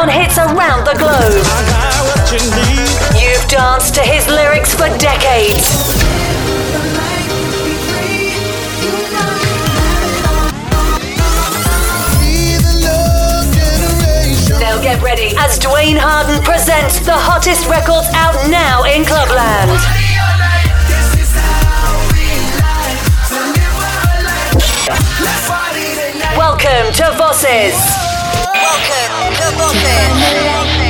on hits around the globe. You've danced to his lyrics for decades. Now get ready as Dwayne Harden presents the hottest records out now in Clubland. Welcome to Voces. Welcome to Voces.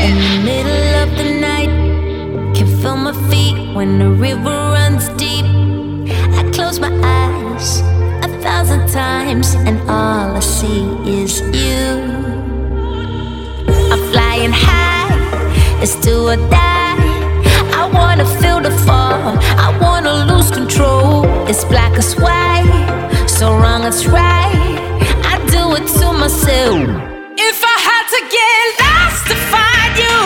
In the middle of the night, can feel my feet when the river runs deep. I close my eyes 1,000 times, and all I see is you. I'm flying high, it's do or die. I wanna feel the fall, I wanna lose control. It's black as white, so wrong it's right. Do it to myself. If I had to get lost to find you,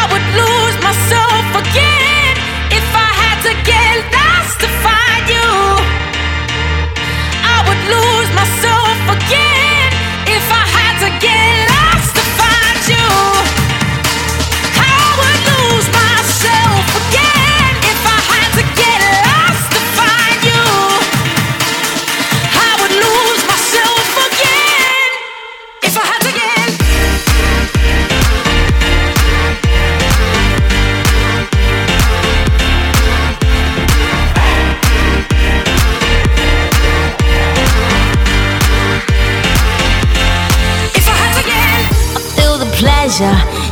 I would lose myself again. If I had to get lost to find you, I would lose myself again. If I had to get lost to find you, I would lose myself again. If I had to get lost to find you,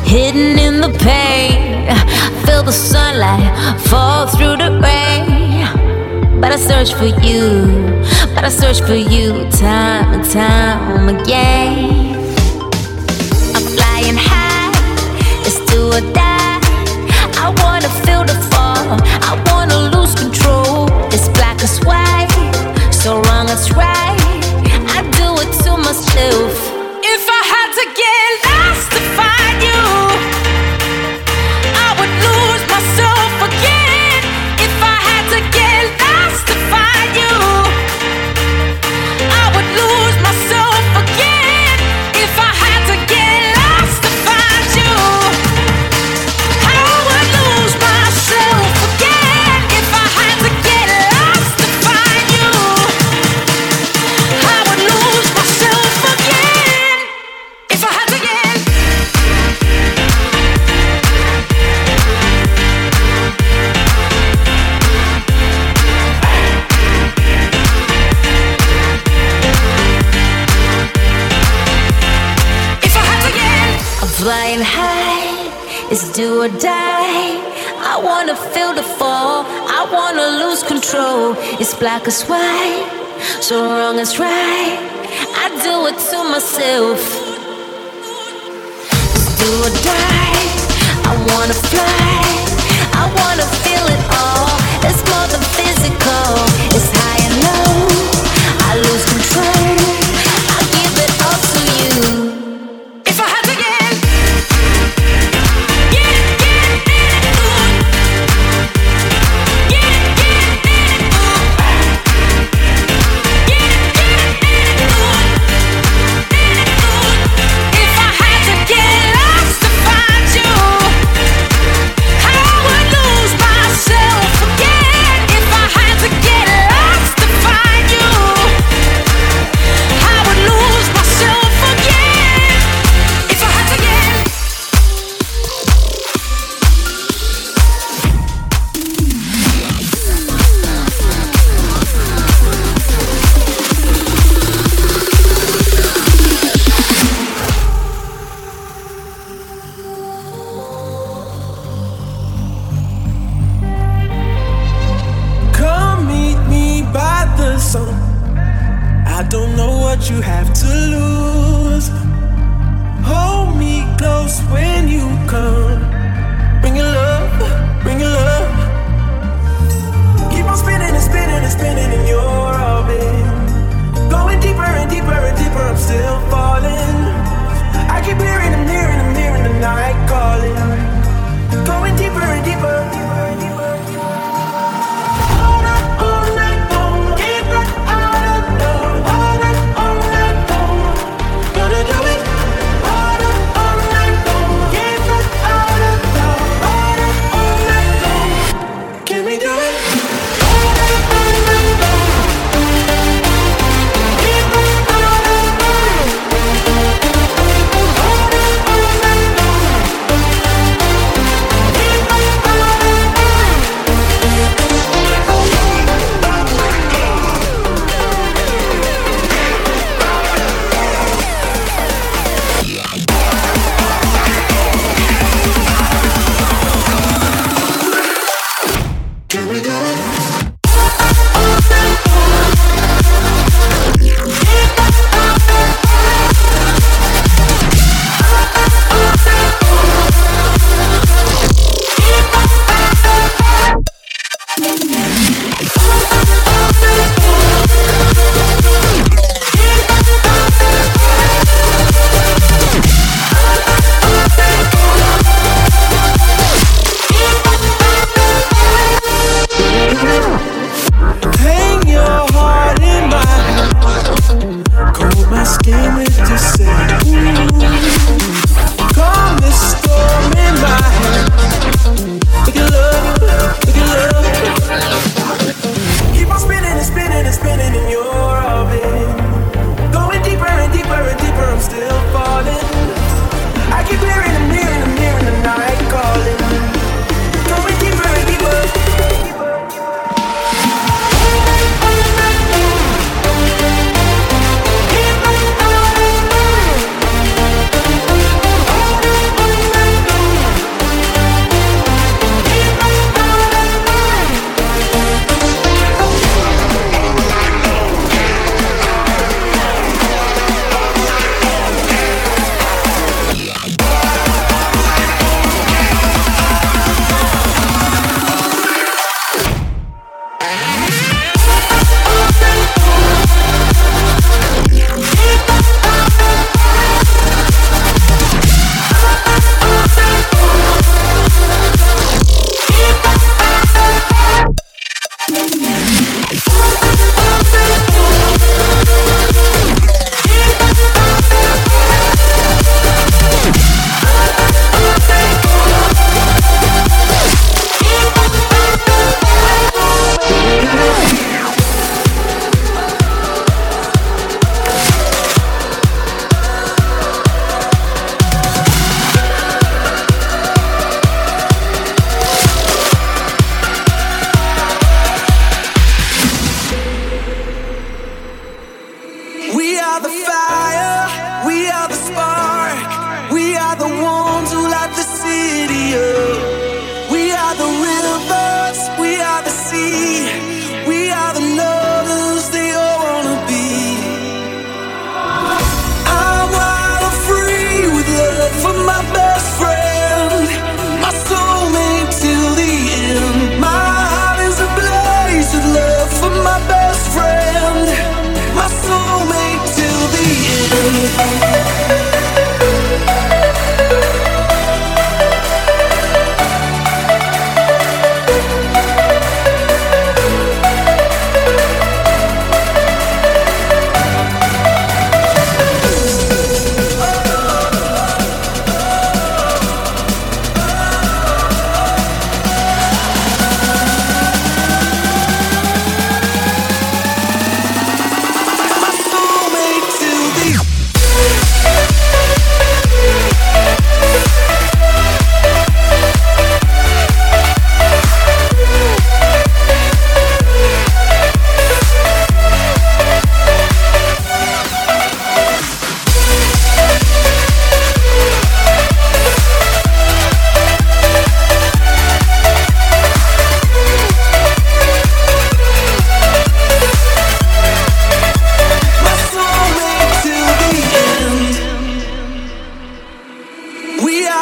hidden in the pain. Feel the sunlight fall through the rain. But I search for you, but I search for you time and time again. I'm flying high, it's do or die. I wanna feel the fall, I wanna lose control. It's black as white, so wrong it's right. I do it to myself. If I had to get lost to find you, I would lose myself again. If I had to get lost to find you, I would lose myself again. If I had to get lost to find you, I would lose myself again. If I had to get lost to find you, I would lose myself again. Flying high, it's do or die. I wanna feel the fall, I wanna lose control. It's black as white, so wrong as right. I do it to myself. It's do or die, I wanna fly. I wanna feel it all, it's more than physical. It's high and low, I lose control. I give it all to you. If I had to get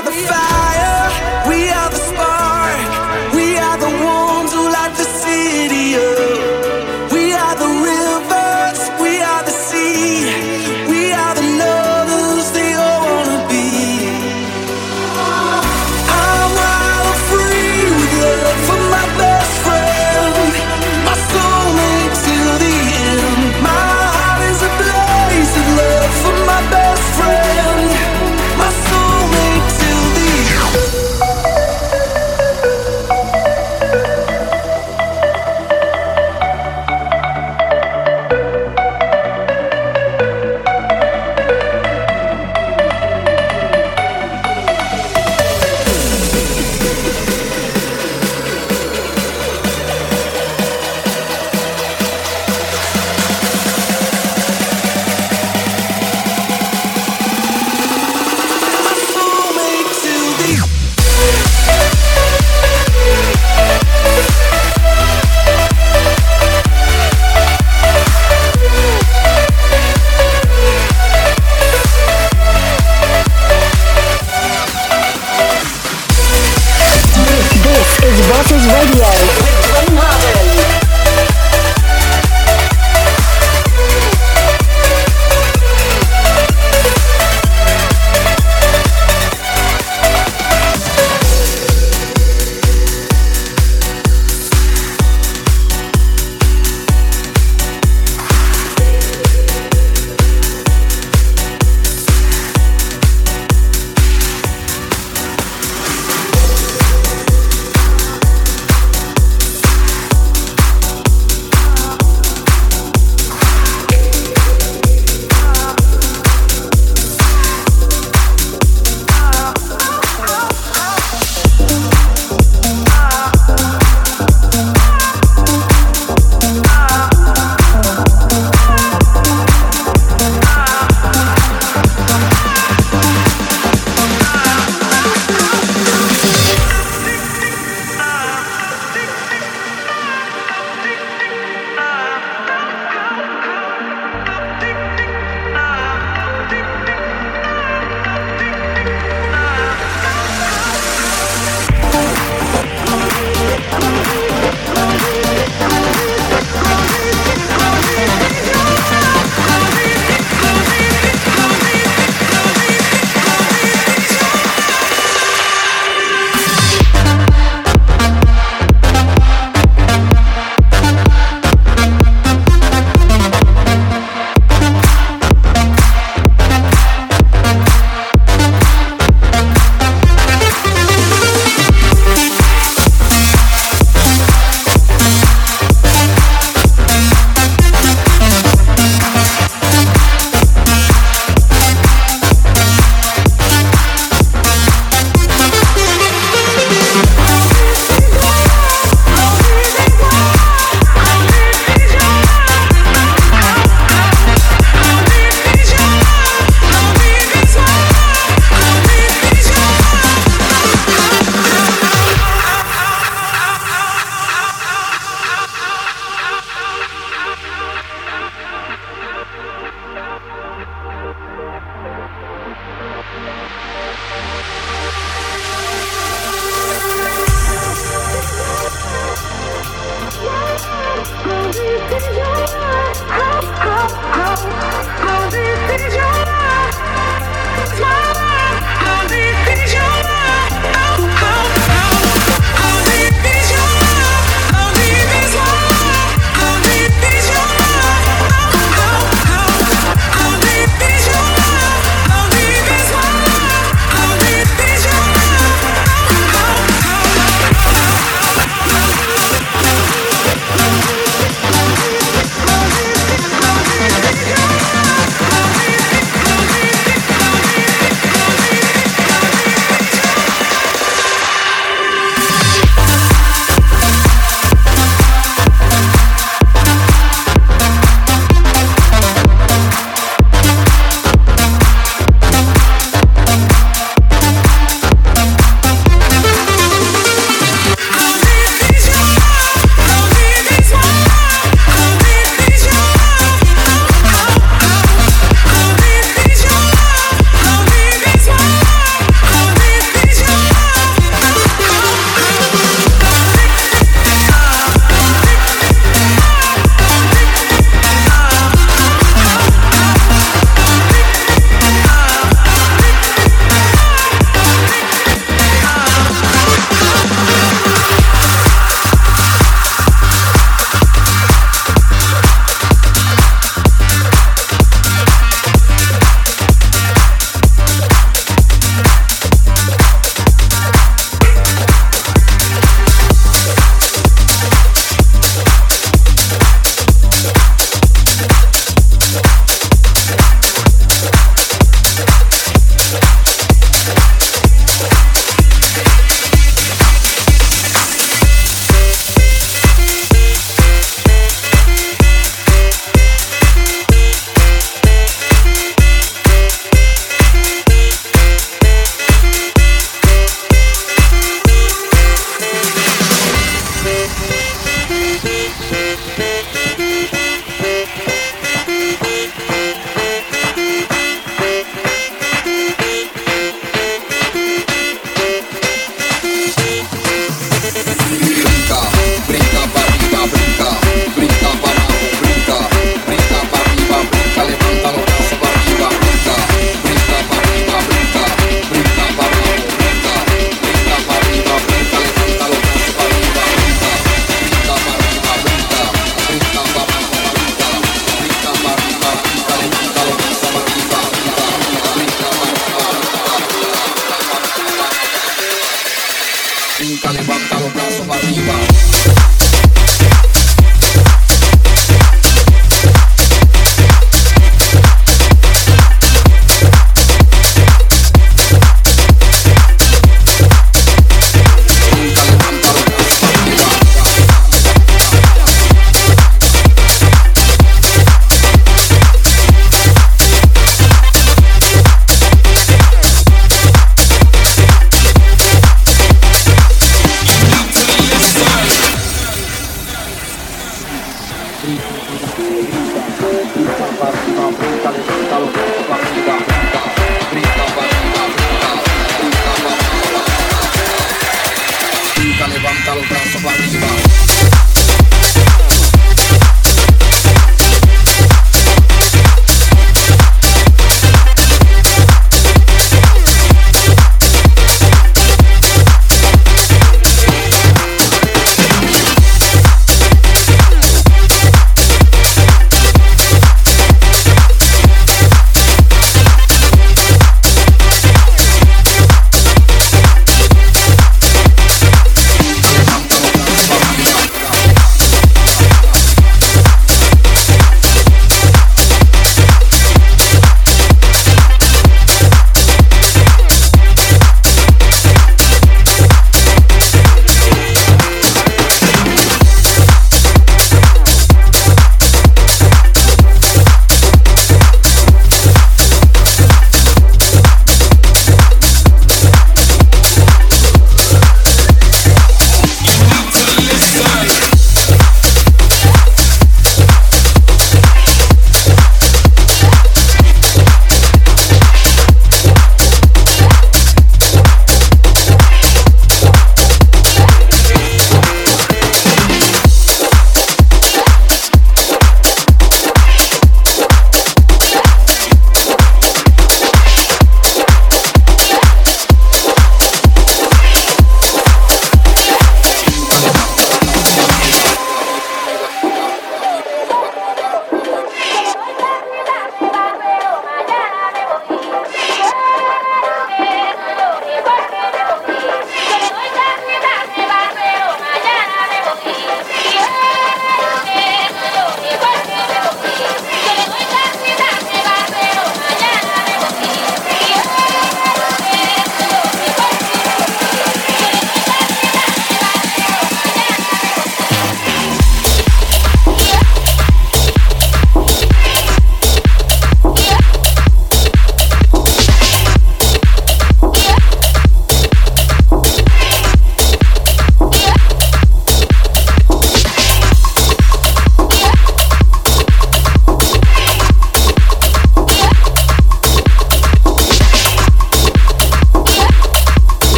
are the fire, we are the spark, we are the ones who light the city up. We are the rivers, we are the sea, we are the lovers they all wanna be. I'm wild and free with love for my best friend, my soulmate till the end. My heart is ablaze with love for my best friend, my soulmate till the end.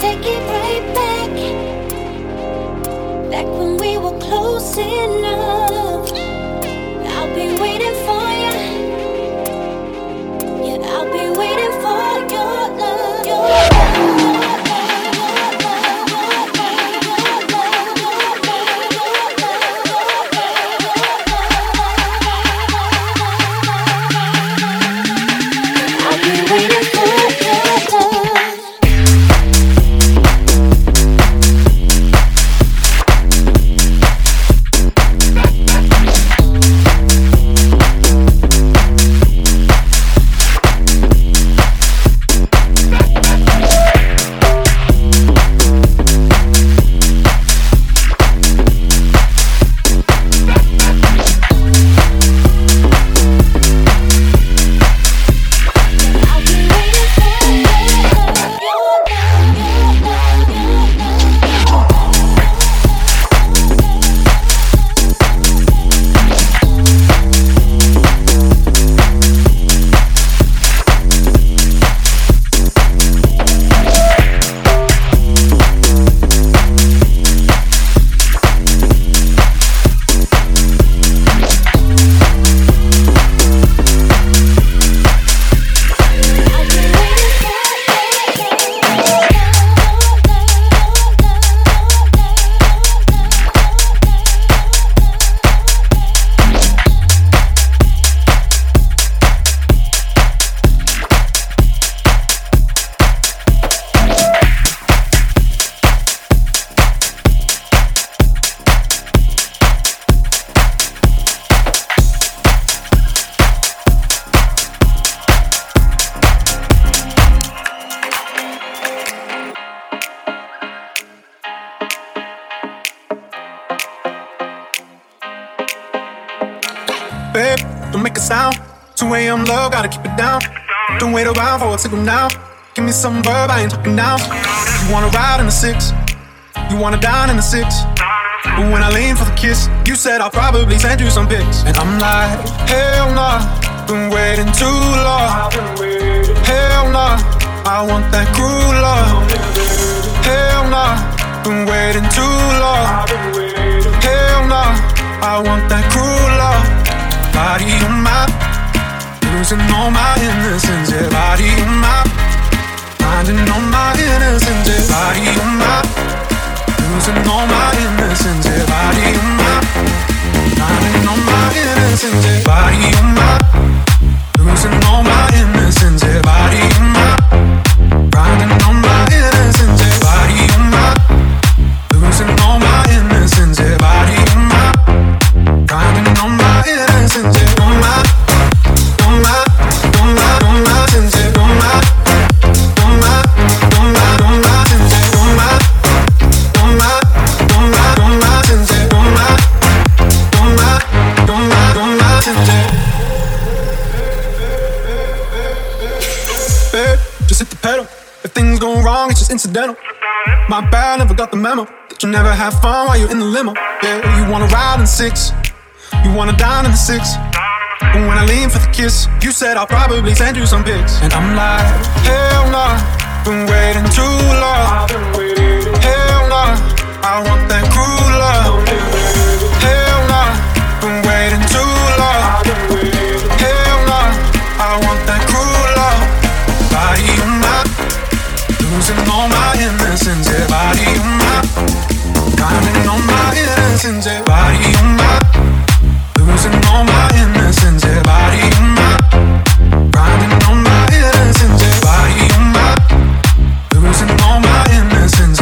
Take it right back. close enough. I'll be waiting for you. Yeah, I'll be waiting for your love. Your love. I'll be waiting for your love. Babe, don't make a sound. 2 a.m. love, gotta keep it down. Don't wait around for a signal now. Give me some verb, I ain't talking now. You wanna ride in the 6, you wanna dine in the 6. But when I lean for the kiss, you said I'll probably send you some pics. And I'm like, hell nah, been waiting too long. Hell nah, I want that cruel love. Hell nah, been waiting too long. Hell nah, I want that cruel love. Body on my, losing all my innocence, yeah. Body on my, finding all my innocence, yeah. Body on my, losing all my innocence, yeah. Body on my, finding all my innocence, yeah. Body on my, losing all my innocence, yeah. Body on my, finding all my innocence, yeah. Body on my, losing all my innocence, yeah. Body on my, finding all my innocence. Babe, just hit the pedal. If things go wrong, it's just incidental. My bad, never got the memo that you never have fun while you're in the limo. Yeah, you wanna ride in 6. You wanna dine in the 6. And when I lean for the kiss, you said I'll probably send you some pics. And I'm like, hell nah, been waiting too long. Hell nah, I want that cruel love. Hell nah, been waiting too long. Hell nah, I want that cruel love. Body on my, losing all my innocence, yeah. Body on my, finding all my innocence, yeah. Body on my, losing all my innocence, yeah. Body on my, grinding on my innocence, yeah. Body on my, losing all my innocence.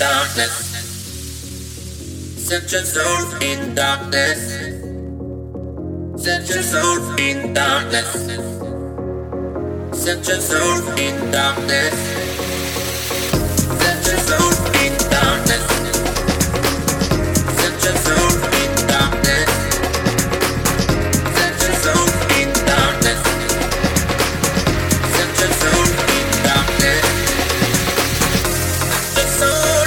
darkness. Set your soul in darkness. Set your soul in darkness. Set your soul in darkness. Set your soul in darkness. Set your soul in darkness. Set your soul in darkness. Set your soul in darkness.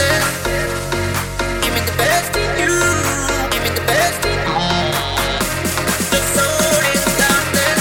Set your soul in darkness. Give me the best in you. Give me the best in you. Set your soul in darkness.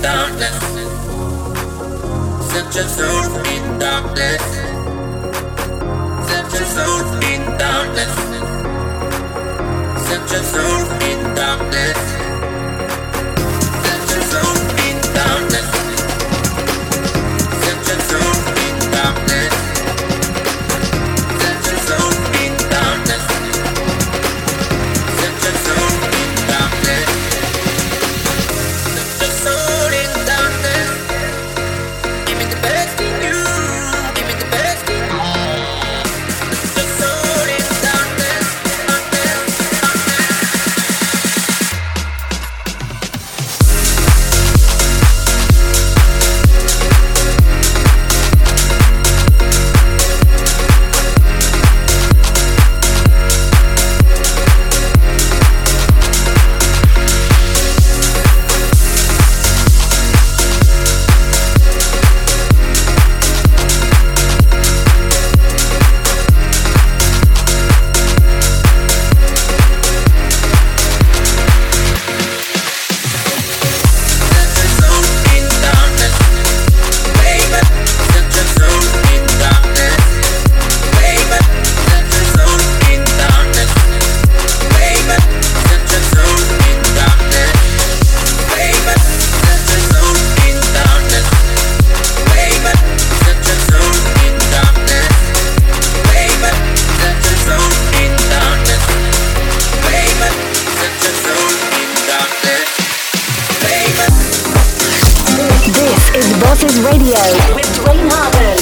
Darkness, Set your soul in darkness. Set your soul in darkness. Set your soul in darkness. Set your soul in darkness. Set your soul in darkness. Set your soul in darkness. Set your soul in darkness. Set your soul in darkness. Radio with Dwayne Harden.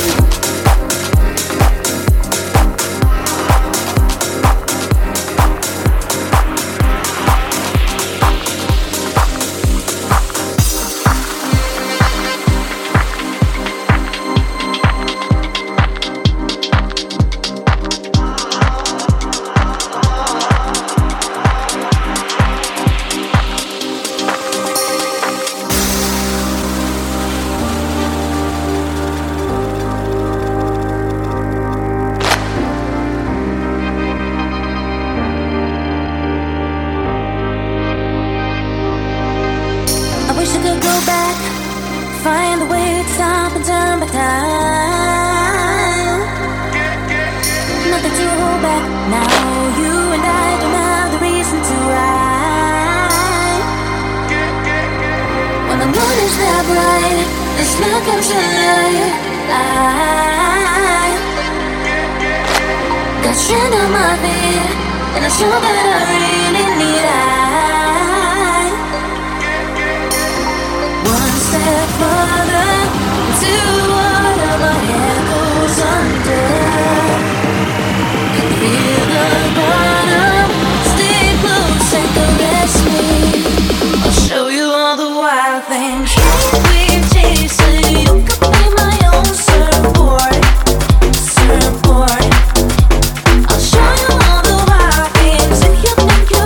It's not going to lie, got you on my bed, and it's you that I really need. One step further into one of my hair goes under. Can feel the bottom, stay close and caress me. I'll show you all the wild things. I'll show you all the wild things if you think you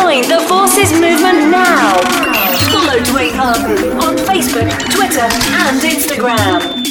Join the Forces movement now. Follow Dwayne Harden on Facebook, Twitter, and Instagram.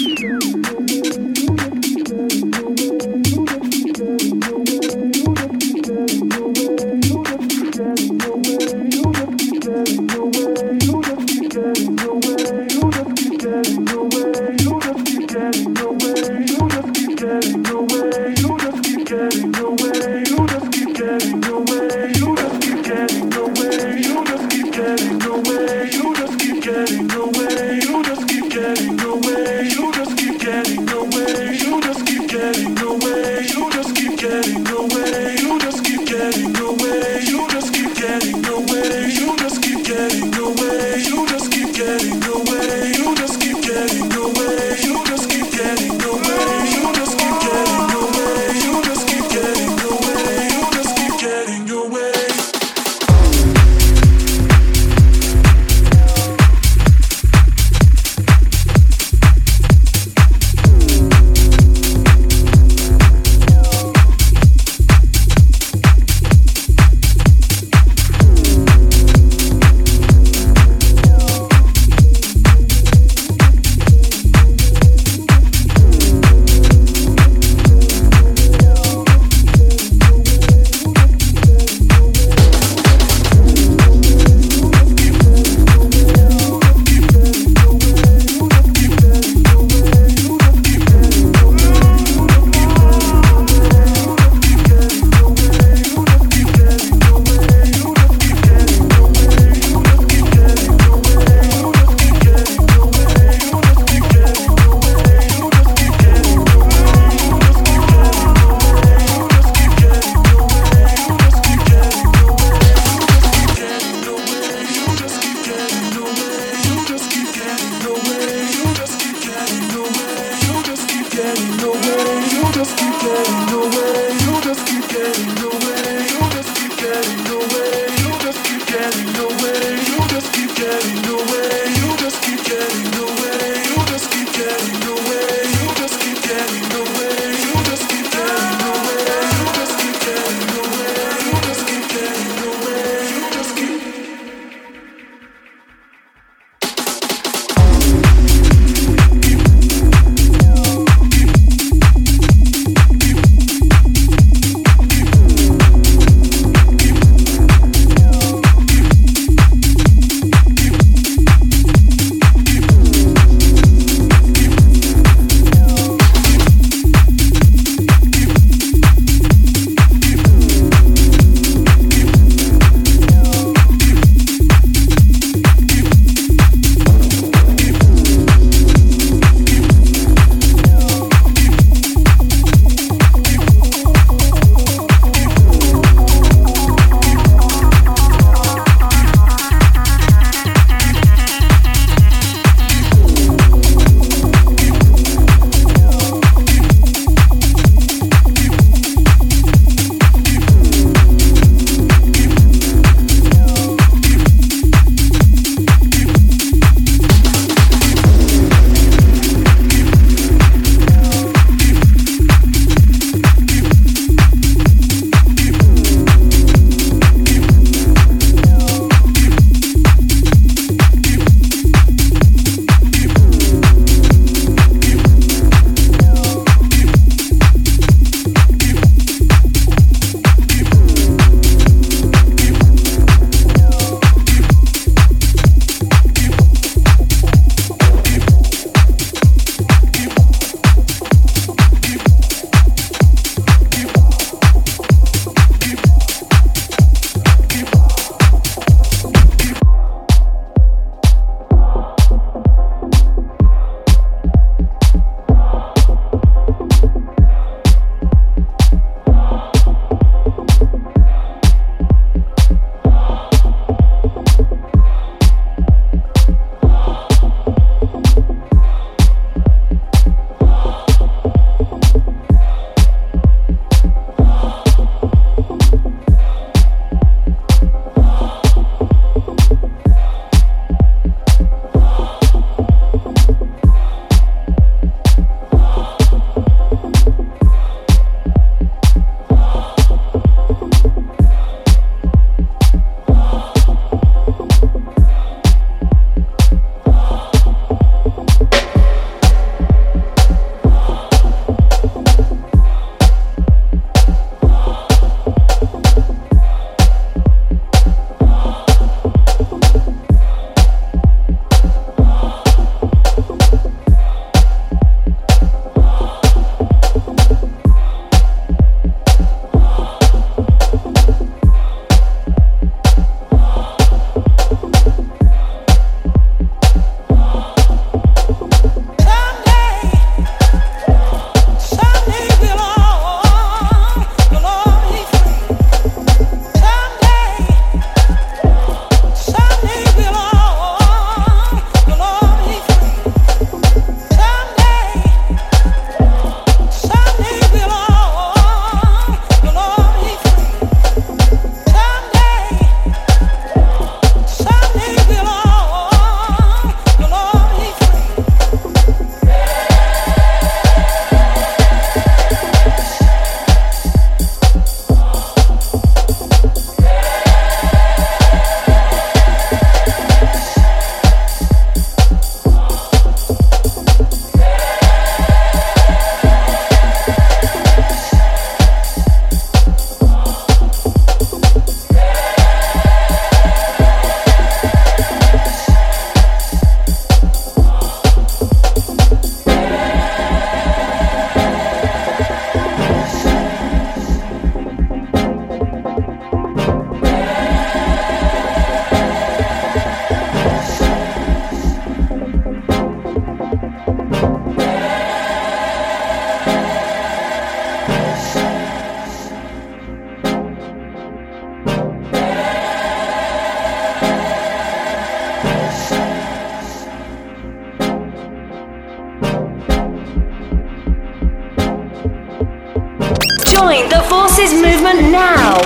Join the Forces movement now.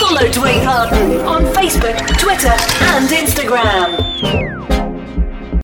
Follow Dwayne Harden on Facebook, Twitter, and Instagram.